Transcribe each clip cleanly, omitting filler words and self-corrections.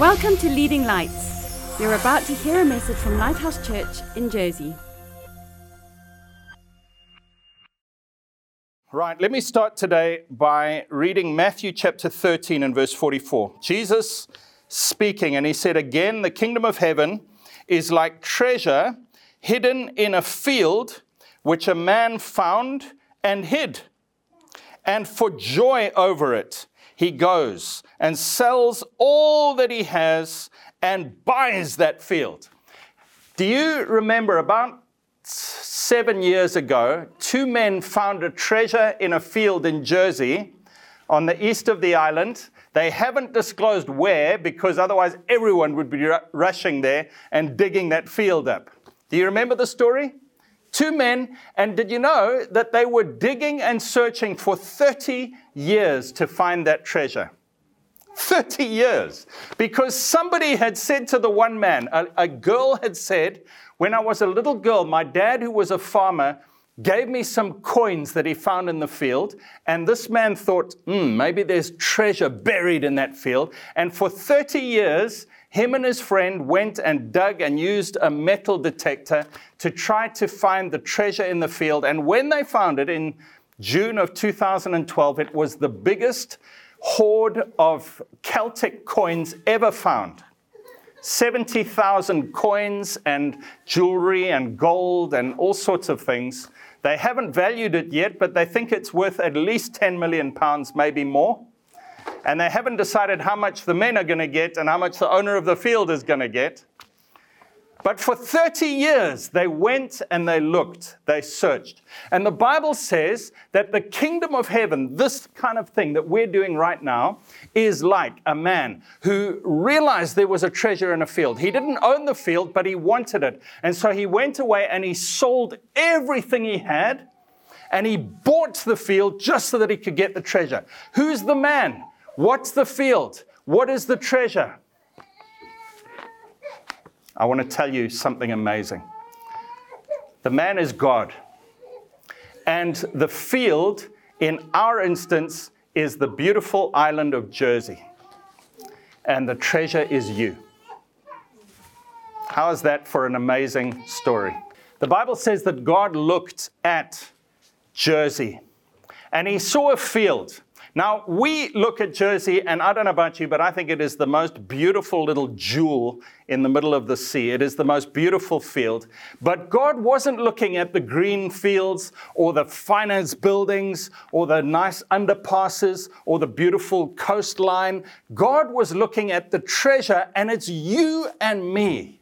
Welcome to Leading Lights. You're about to hear a message from Lighthouse Church in Jersey. Right, let me start today by reading Matthew chapter 13 and verse 44. Jesus speaking, and he said, "Again, the kingdom of heaven is like treasure hidden in a field, which a man found and hid. And for joy over it, he goes and sells all that he has and buys that field." Do you remember about 7 years ago, two men found a treasure in a field in Jersey on the east of the island? They haven't disclosed where, because otherwise everyone would be rushing there and digging that field up. Do you remember the story? Two men, and did you know that they were digging and searching for 30 years to find that treasure? 30 years. Because somebody had said to the one man, a girl had said, "When I was a little girl, my dad, who was a farmer, gave me some coins that he found in the field. And this man thought, maybe there's treasure buried in that field." And for 30 years, him and his friend went and dug and used a metal detector to try to find the treasure in the field. And when they found it in June of 2012, it was the biggest hoard of Celtic coins ever found. 70,000 coins and jewelry and gold and all sorts of things. They haven't valued it yet, but they think it's worth at least £10 million, maybe more. And they haven't decided how much the men are going to get and how much the owner of the field is going to get. But for 30 years, they went and they looked, they searched. And the Bible says that the kingdom of heaven, this kind of thing that we're doing right now, is like a man who realized there was a treasure in a field. He didn't own the field, but he wanted it. And so he went away and he sold everything he had and he bought the field just so that he could get the treasure. Who's the man? What's the field? What is the treasure? I want to tell you something amazing. The man is God. And the field, in our instance, is the beautiful island of Jersey. And the treasure is you. How is that for an amazing story? The Bible says that God looked at Jersey and he saw a field. Now, we look at Jersey, and I don't know about you, but I think it is the most beautiful little jewel in the middle of the sea. It is the most beautiful field. But God wasn't looking at the green fields or the finance buildings or the nice underpasses or the beautiful coastline. God was looking at the treasure, and it's you and me.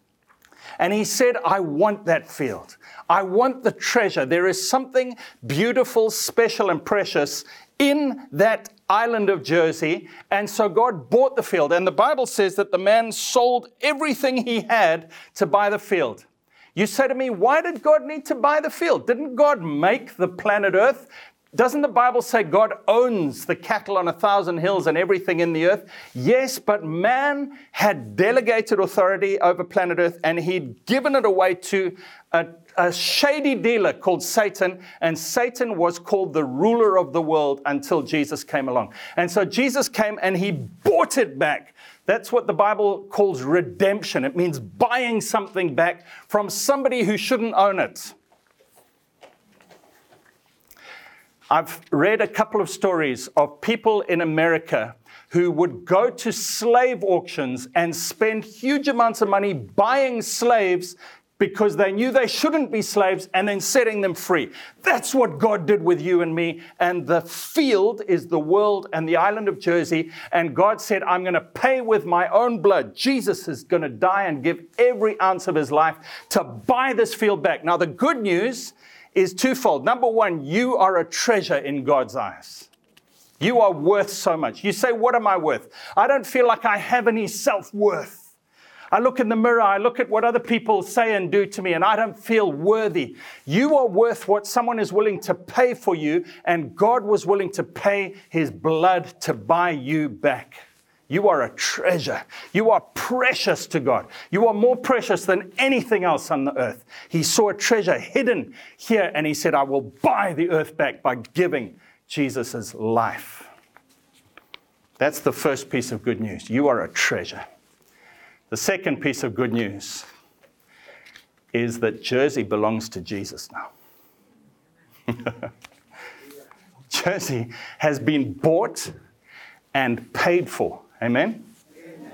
And he said, "I want that field. I want the treasure. There is something beautiful, special, and precious in that island of Jersey." And so God bought the field. And the Bible says that the man sold everything he had to buy the field. You say to me, why did God need to buy the field? Didn't God make the planet Earth? Doesn't the Bible say God owns the cattle on 1,000 hills and everything in the earth? Yes, but man had delegated authority over planet Earth, and he'd given it away to a shady dealer called Satan, and Satan was called the ruler of the world until Jesus came along. And so Jesus came and he bought it back. That's what the Bible calls redemption. It means buying something back from somebody who shouldn't own it. I've read a couple of stories of people in America who would go to slave auctions and spend huge amounts of money buying slaves because they knew they shouldn't be slaves, and then setting them free. That's what God did with you and me. And the field is the world and the island of Jersey. And God said, "I'm going to pay with my own blood." Jesus is going to die and give every ounce of his life to buy this field back. Now, the good news is twofold. Number one, you are a treasure in God's eyes. You are worth so much. You say, "What am I worth? I don't feel like I have any self-worth. I look in the mirror, I look at what other people say and do to me, and I don't feel worthy." You are worth what someone is willing to pay for you, and God was willing to pay his blood to buy you back. You are a treasure. You are precious to God. You are more precious than anything else on the earth. He saw a treasure hidden here, and he said, "I will buy the earth back by giving Jesus' life." That's the first piece of good news. You are a treasure. The second piece of good news is that Jersey belongs to Jesus now. Jersey has been bought and paid for. Amen? Amen.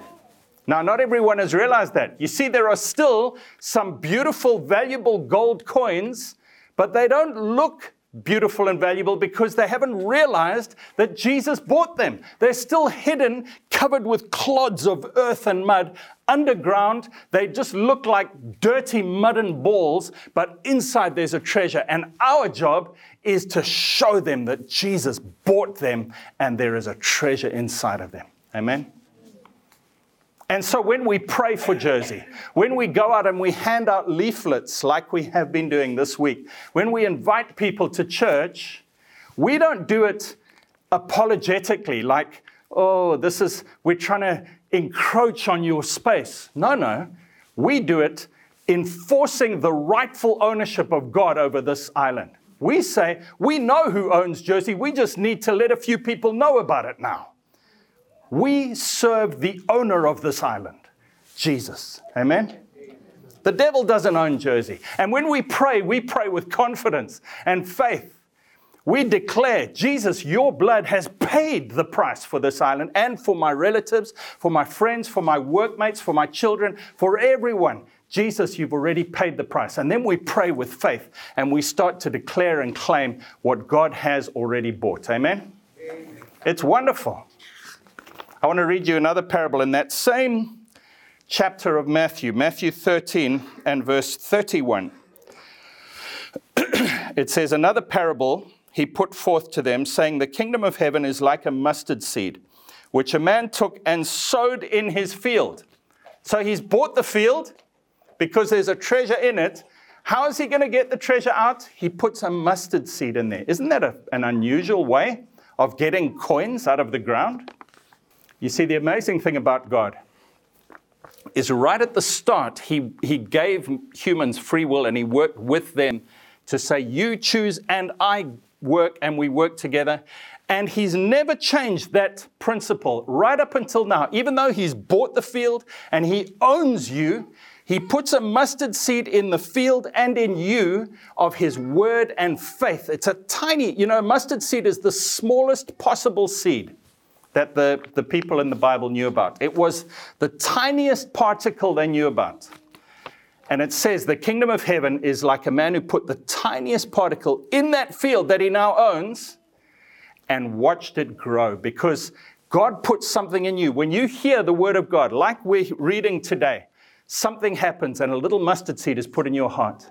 Now, not everyone has realized that. You see, there are still some beautiful, valuable gold coins, but they don't look beautiful and valuable because they haven't realized that Jesus bought them. They're still hidden, covered with clods of earth and mud. Underground, they just look like dirty mud and balls, but inside there's a treasure. And our job is to show them that Jesus bought them and there is a treasure inside of them. Amen? And so when we pray for Jersey, when we go out and we hand out leaflets like we have been doing this week, when we invite people to church, we don't do it apologetically like, oh, we're trying to encroach on your space. No. We do it enforcing the rightful ownership of God over this island. We say, we know who owns Jersey. We just need to let a few people know about it now. We serve the owner of this island, Jesus. Amen? The devil doesn't own Jersey. And when we pray with confidence and faith. We declare, Jesus, your blood has paid the price for this island and for my relatives, for my friends, for my workmates, for my children, for everyone. Jesus, you've already paid the price. And then we pray with faith and we start to declare and claim what God has already bought. Amen? Amen. It's wonderful. I want to read you another parable in that same chapter of Matthew, Matthew 13 and verse 31. It says, another parable he put forth to them, saying, the kingdom of heaven is like a mustard seed, which a man took and sowed in his field. So he's bought the field because there's a treasure in it. How is he going to get the treasure out? He puts a mustard seed in there. Isn't that an unusual way of getting coins out of the ground? You see, the amazing thing about God is right at the start, he gave humans free will and he worked with them to say, you choose and I work, and we work together. And he's never changed that principle right up until now. Even though he's bought the field and he owns you, he puts a mustard seed in the field and in you of his word and faith. It's a tiny, mustard seed is the smallest possible seed that the people in the Bible knew about. It was the tiniest particle they knew about. And it says the kingdom of heaven is like a man who put the tiniest particle in that field that he now owns and watched it grow, because God puts something in you. When you hear the word of God, like we're reading today, something happens and a little mustard seed is put in your heart.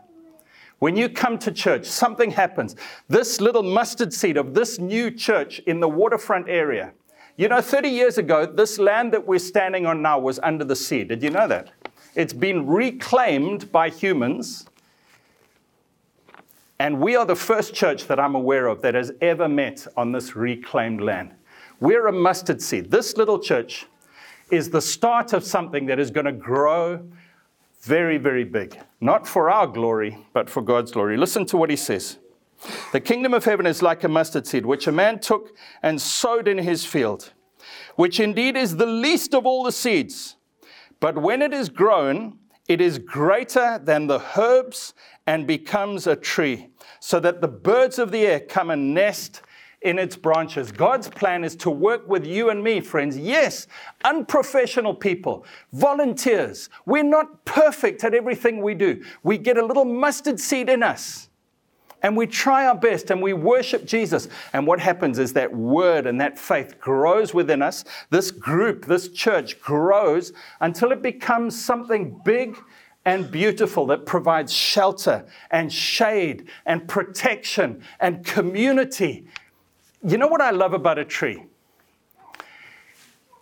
When you come to church, something happens. This little mustard seed of this new church in the waterfront area. 30 years ago, this land that we're standing on now was under the sea. Did you know that? It's been reclaimed by humans. And we are the first church that I'm aware of that has ever met on this reclaimed land. We're a mustard seed. This little church is the start of something that is going to grow very, very big. Not for our glory, but for God's glory. Listen to what he says. The kingdom of heaven is like a mustard seed, which a man took and sowed in his field, which indeed is the least of all the seeds. But when it is grown, it is greater than the herbs and becomes a tree, so that the birds of the air come and nest in its branches. God's plan is to work with you and me, friends. Yes, unprofessional people, volunteers. We're not perfect at everything we do. We get a little mustard seed in us. And we try our best and we worship Jesus. And what happens is that word and that faith grows within us. This group, this church grows until it becomes something big and beautiful that provides shelter and shade and protection and community. You know what I love about a tree?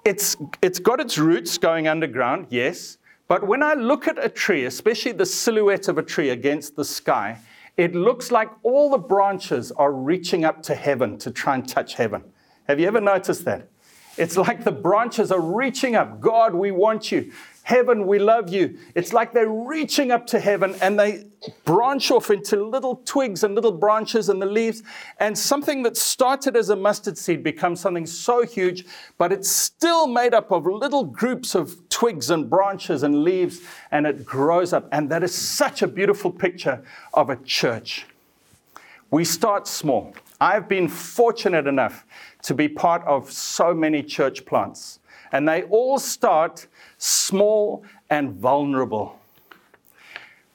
It's got its roots going underground, yes. But when I look at a tree, especially the silhouette of a tree against the sky, it looks like all the branches are reaching up to heaven to try and touch heaven. Have you ever noticed that? It's like the branches are reaching up. God, we want you. Heaven, we love you. It's like they're reaching up to heaven and they branch off into little twigs and little branches and the leaves. And something that started as a mustard seed becomes something so huge, but it's still made up of little groups of twigs twigs and branches and leaves, and it grows up. And that is such a beautiful picture of a church. We start small. I've been fortunate enough to be part of so many church plants, and they all start small and vulnerable,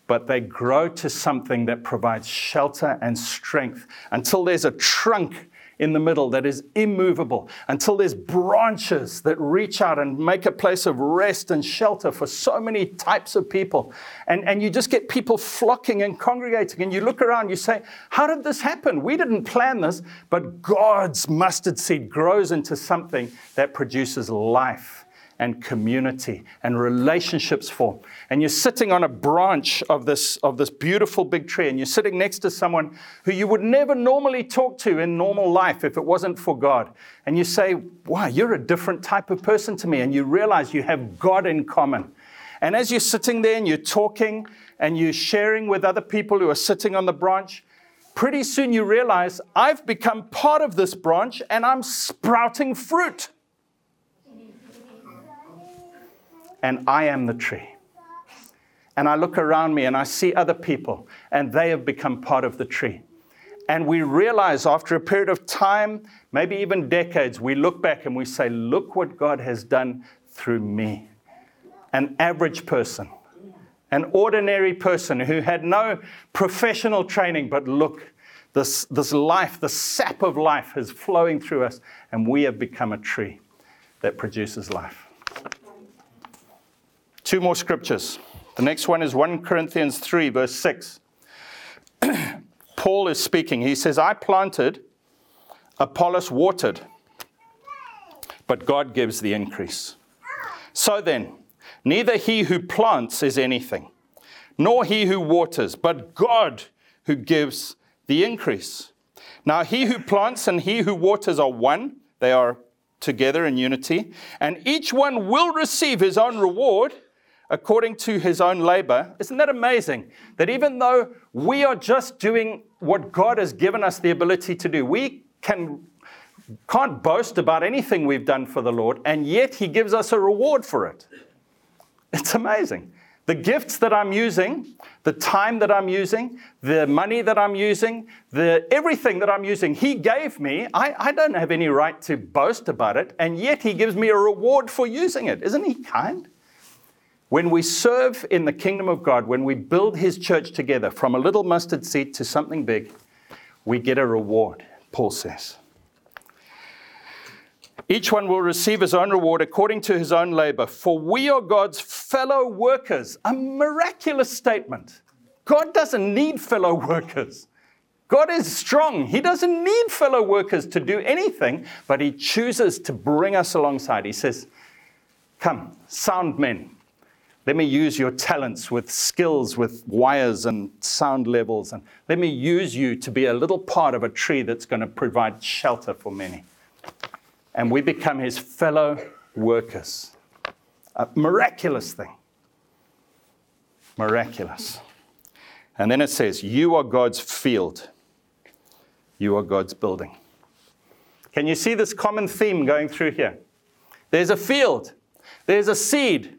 but they grow to something that provides shelter and strength until there's a trunk in the middle that is immovable, until there's branches that reach out and make a place of rest and shelter for so many types of people. And you just get people flocking and congregating, and you look around, you say, how did this happen? We didn't plan this, but God's mustard seed grows into something that produces life and community and relationships form. And you're sitting on a branch of this beautiful big tree, and you're sitting next to someone who you would never normally talk to in normal life if it wasn't for God. And you say, wow, you're a different type of person to me. And you realize you have God in common. And as you're sitting there and you're talking and you're sharing with other people who are sitting on the branch, pretty soon you realize I've become part of this branch and I'm sprouting fruit. And I am the tree. And I look around me and I see other people, and they have become part of the tree. And we realize after a period of time, maybe even decades, we look back and we say, look what God has done through me. An average person, an ordinary person who had no professional training, but look, this life, the sap of life is flowing through us, and we have become a tree that produces life. Two more scriptures. The next one is 1 Corinthians 3, verse 6. Paul is speaking. He says, I planted, Apollos watered, but God gives the increase. So then, neither he who plants is anything, nor he who waters, but God who gives the increase. Now he who plants and he who waters are one. They are together in unity. And each one will receive his own reward according to his own labor. Isn't that amazing? That even though we are just doing what God has given us the ability to do, we can't boast about anything we've done for the Lord, and yet he gives us a reward for it. It's amazing. The gifts that I'm using, the time that I'm using, the money that I'm using, everything that I'm using, he gave me. I don't have any right to boast about it, and yet he gives me a reward for using it. Isn't he kind? When we serve in the kingdom of God, when we build his church together, from a little mustard seed to something big, we get a reward, Paul says. Each one will receive his own reward according to his own labor, for we are God's fellow workers. A miraculous statement. God doesn't need fellow workers. God is strong. He doesn't need fellow workers to do anything, but he chooses to bring us alongside. He says, come, sound men. Let me use your talents with skills, with wires and sound levels, and let me use you to be a little part of a tree that's going to provide shelter for many. And we become his fellow workers. A miraculous thing. Miraculous. And then it says, you are God's field. You are God's building. Can you see this common theme going through here? There's a field. There's a seed.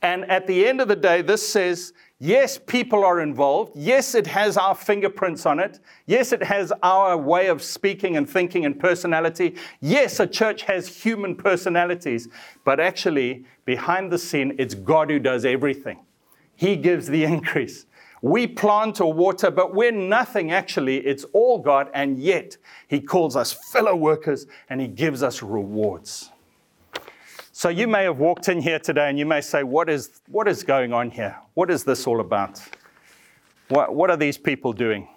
And at the end of the day, this says, yes, people are involved. Yes, it has our fingerprints on it. Yes, it has our way of speaking and thinking and personality. Yes, a church has human personalities. But actually, behind the scene, it's God who does everything. He gives the increase. We plant or water, but we're nothing actually. It's all God, and yet he calls us fellow workers and he gives us rewards. So you may have walked in here today and you may say, what is going on here? What is this all about? What are these people doing?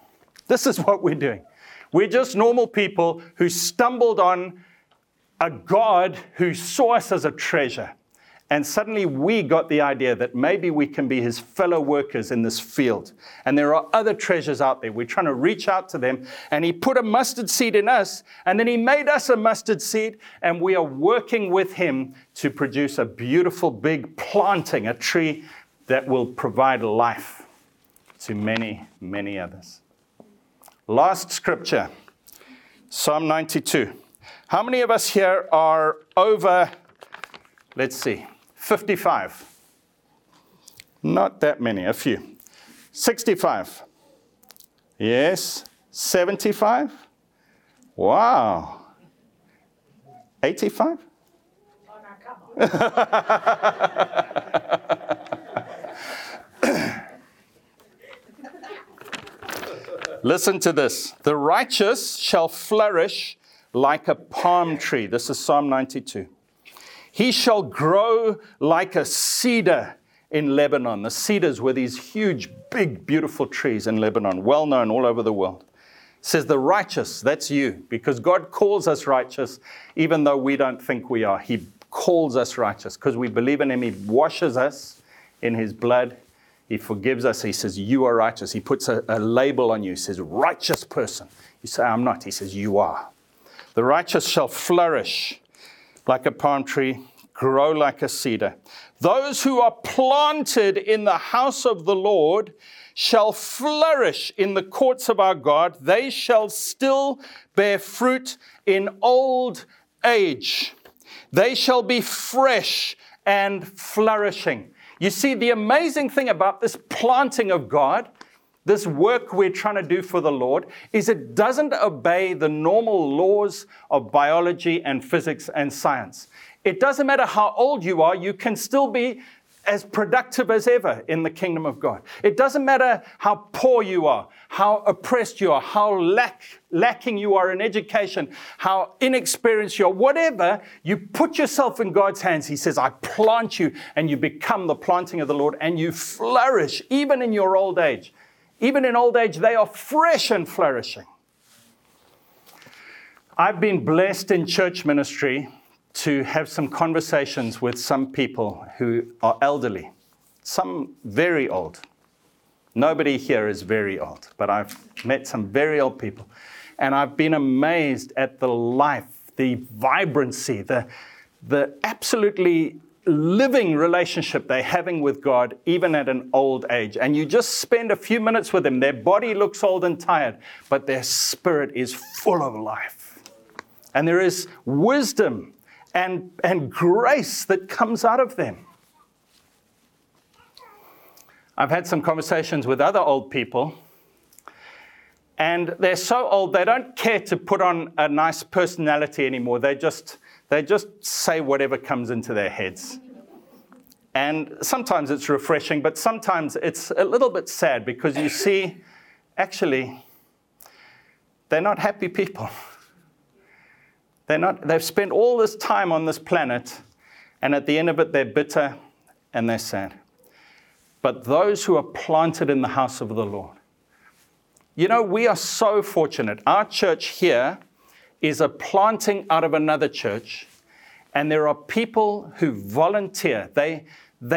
This is what we're doing. We're just normal people who stumbled on a God who saw us as a treasure. And suddenly we got the idea that maybe we can be his fellow workers in this field. And there are other treasures out there. We're trying to reach out to them. And he put a mustard seed in us. And then he made us a mustard seed. And we are working with him to produce a beautiful big planting, a tree that will provide life to many, many others. Last scripture, Psalm 92. How many of us here are over, let's see, 55. Not that many, a few. 65. Yes. 75. Wow. 85. Oh, now come on. Listen to this. The righteous shall flourish like a palm tree. This is Psalm 92. He shall grow like a cedar in Lebanon. The cedars were these huge, big, beautiful trees in Lebanon, well known all over the world. It says the righteous, that's you, because God calls us righteous, even though we don't think we are. He calls us righteous because we believe in him. He washes us in his blood. He forgives us. He says, you are righteous. He puts a label on you. He says, righteous person. You say, I'm not. He says, you are. The righteous shall flourish like a palm tree, grow like a cedar. Those who are planted in the house of the Lord shall flourish in the courts of our God. They shall still bear fruit in old age. They shall be fresh and flourishing. You see, the amazing thing about this planting of God, this work we're trying to do for the Lord, is it doesn't obey the normal laws of biology and physics and science. It doesn't matter how old you are, you can still be as productive as ever in the kingdom of God. It doesn't matter how poor you are, how oppressed you are, how lacking you are in education, how inexperienced you are, whatever, you put yourself in God's hands. He says, I plant you, and you become the planting of the Lord, and you flourish even in your old age. Even in old age, they are fresh and flourishing. I've been blessed in church ministry to have some conversations with some people who are elderly, some very old. Nobody here is very old, but I've met some very old people. And I've been amazed at the life, the vibrancy, the absolutely living relationship they're having with God, even at an old age. And you just spend a few minutes with them. Their body looks old and tired, but their spirit is full of life. And there is wisdom and grace that comes out of them. I've had some conversations with other old people, and they're so old they don't care to put on a nice personality anymore. They just say whatever comes into their heads. And sometimes it's refreshing, but sometimes it's a little bit sad because you see, actually, they're not happy people. They've spent all this time on this planet, and at the end of it, they're bitter and they're sad. But those who are planted in the house of the Lord. You know, we are so fortunate. Our church here is a planting out of another church, and there are people who volunteer. They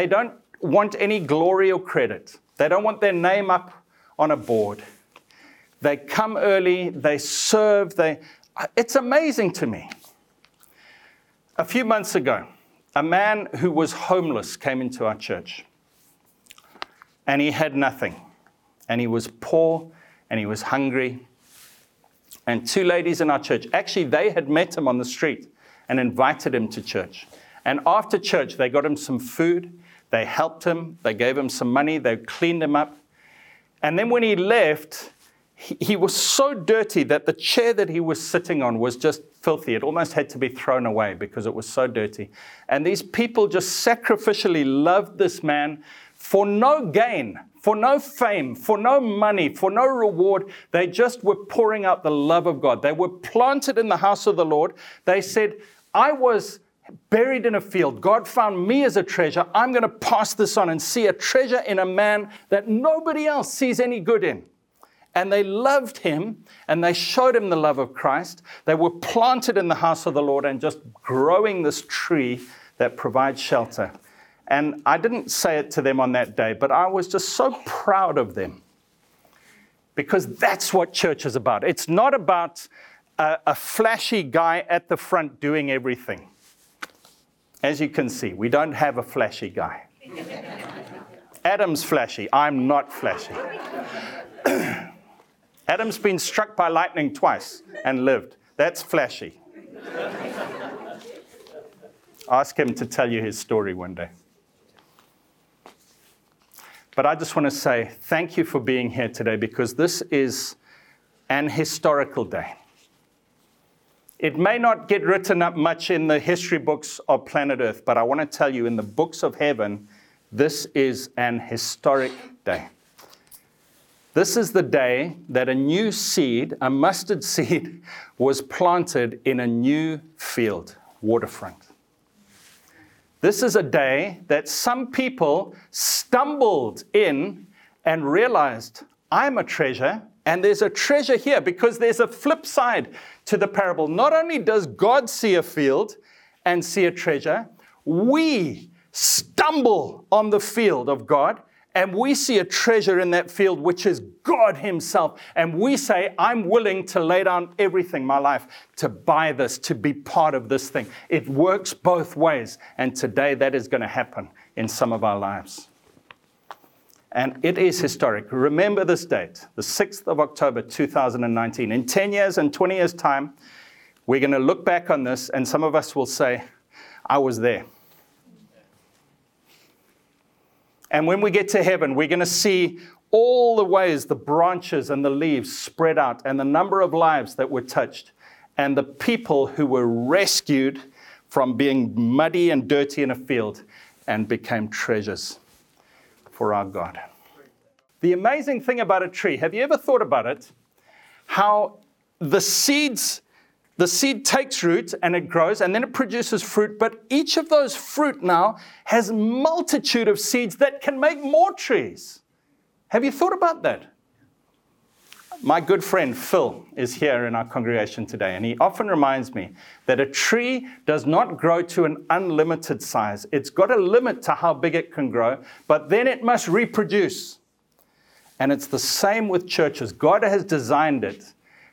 don't want any glory or credit. They don't want their name up on a board. They come early, they serve, It's amazing to me. A few months ago, a man who was homeless came into our church, and he had nothing, and he was poor, and he was hungry. And two ladies in our church, actually, they had met him on the street and invited him to church. And after church, they got him some food, they helped him, they gave him some money, they cleaned him up. And then when he left, he was so dirty that the chair that he was sitting on was just filthy. It almost had to be thrown away because it was so dirty. And these people just sacrificially loved this man for no gain, for no fame, for no money, for no reward. They just were pouring out the love of God. They were planted in the house of the Lord. They said, I was buried in a field. God found me as a treasure. I'm going to pass this on and see a treasure in a man that nobody else sees any good in. And they loved him, and they showed him the love of Christ. They were planted in the house of the Lord and just growing this tree that provides shelter. And I didn't say it to them on that day, but I was just so proud of them. Because that's what church is about. It's not about a flashy guy at the front doing everything. As you can see, we don't have a flashy guy. Adam's flashy. I'm not flashy. Adam's been struck by lightning twice and lived. That's flashy. Ask him to tell you his story one day. But I just want to say thank you for being here today, because this is an historical day. It may not get written up much in the history books of planet Earth, but I want to tell you, in the books of heaven, this is an historic day. This is the day that a new seed, a mustard seed, was planted in a new field, waterfront. This is a day that some people stumbled in and realized, I'm a treasure, and there's a treasure here, because there's a flip side to the parable. Not only does God see a field and see a treasure, we stumble on the field of God, and we see a treasure in that field, which is God himself. And we say, I'm willing to lay down everything, my life, to buy this, to be part of this thing. It works both ways. And today that is going to happen in some of our lives. And it is historic. Remember this date, the 6th of October, 2019. In 10 years and 20 years' time, we're going to look back on this, and some of us will say, I was there. And when we get to heaven, we're going to see all the ways the branches and the leaves spread out, and the number of lives that were touched, and the people who were rescued from being muddy and dirty in a field and became treasures for our God. The amazing thing about a tree, have you ever thought about it? How the seed takes root and it grows, and then it produces fruit. But each of those fruit now has a multitude of seeds that can make more trees. Have you thought about that? My good friend Phil is here in our congregation today, and he often reminds me that a tree does not grow to an unlimited size. It's got a limit to how big it can grow, but then it must reproduce. And it's the same with churches. God has designed it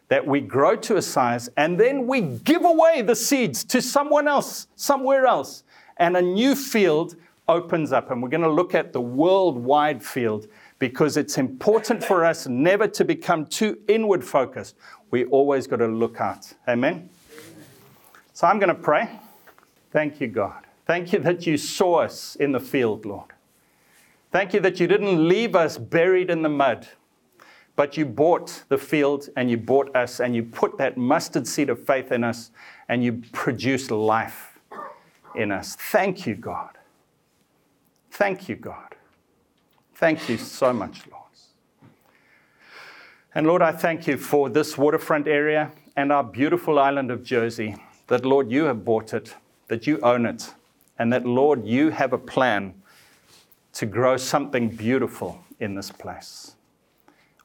that we grow to a size, and then we give away the seeds to someone else, somewhere else, and a new field opens up. And we're going to look at the worldwide field, because it's important for us never to become too inward focused. We always got to look out. Amen? So I'm going to pray. Thank you, God. Thank you that you saw us in the field, Lord. Thank you that you didn't leave us buried in the mud, but you bought the field, and you bought us, and you put that mustard seed of faith in us, and you produce life in us. Thank you, God. Thank you, God. Thank you so much, Lord. And Lord, I thank you for this waterfront area and our beautiful island of Jersey, that, Lord, you have bought it, that you own it, and that, Lord, you have a plan to grow something beautiful in this place.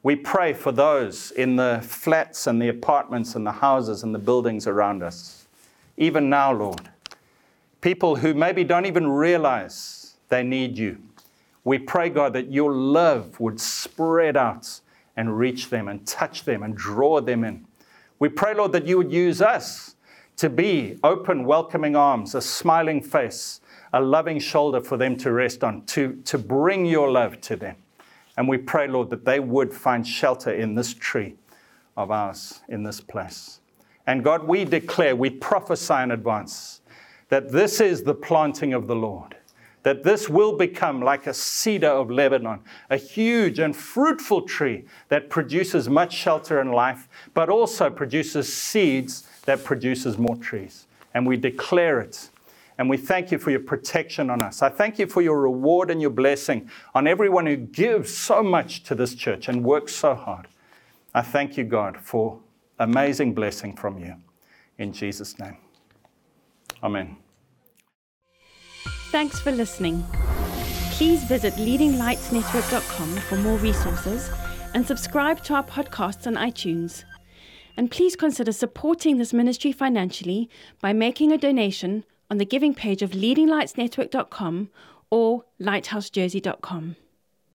We pray for those in the flats and the apartments and the houses and the buildings around us. Even now, Lord, people who maybe don't even realize they need you. We pray, God, that your love would spread out and reach them and touch them and draw them in. We pray, Lord, that you would use us to be open, welcoming arms, a smiling face, a loving shoulder for them to rest on, to bring your love to them. And we pray, Lord, that they would find shelter in this tree of ours, in this place. And God, we declare, we prophesy in advance that this is the planting of the Lord, that this will become like a cedar of Lebanon, a huge and fruitful tree that produces much shelter and life, but also produces seeds that produces more trees. And we declare it. And we thank you for your protection on us. I thank you for your reward and your blessing on everyone who gives so much to this church and works so hard. I thank you, God, for amazing blessing from you. In Jesus' name. Amen. Thanks for listening. Please visit leadinglightsnetwork.com for more resources and subscribe to our podcasts on iTunes. And please consider supporting this ministry financially by making a donation on the giving page of leadinglightsnetwork.com or lighthousejersey.com.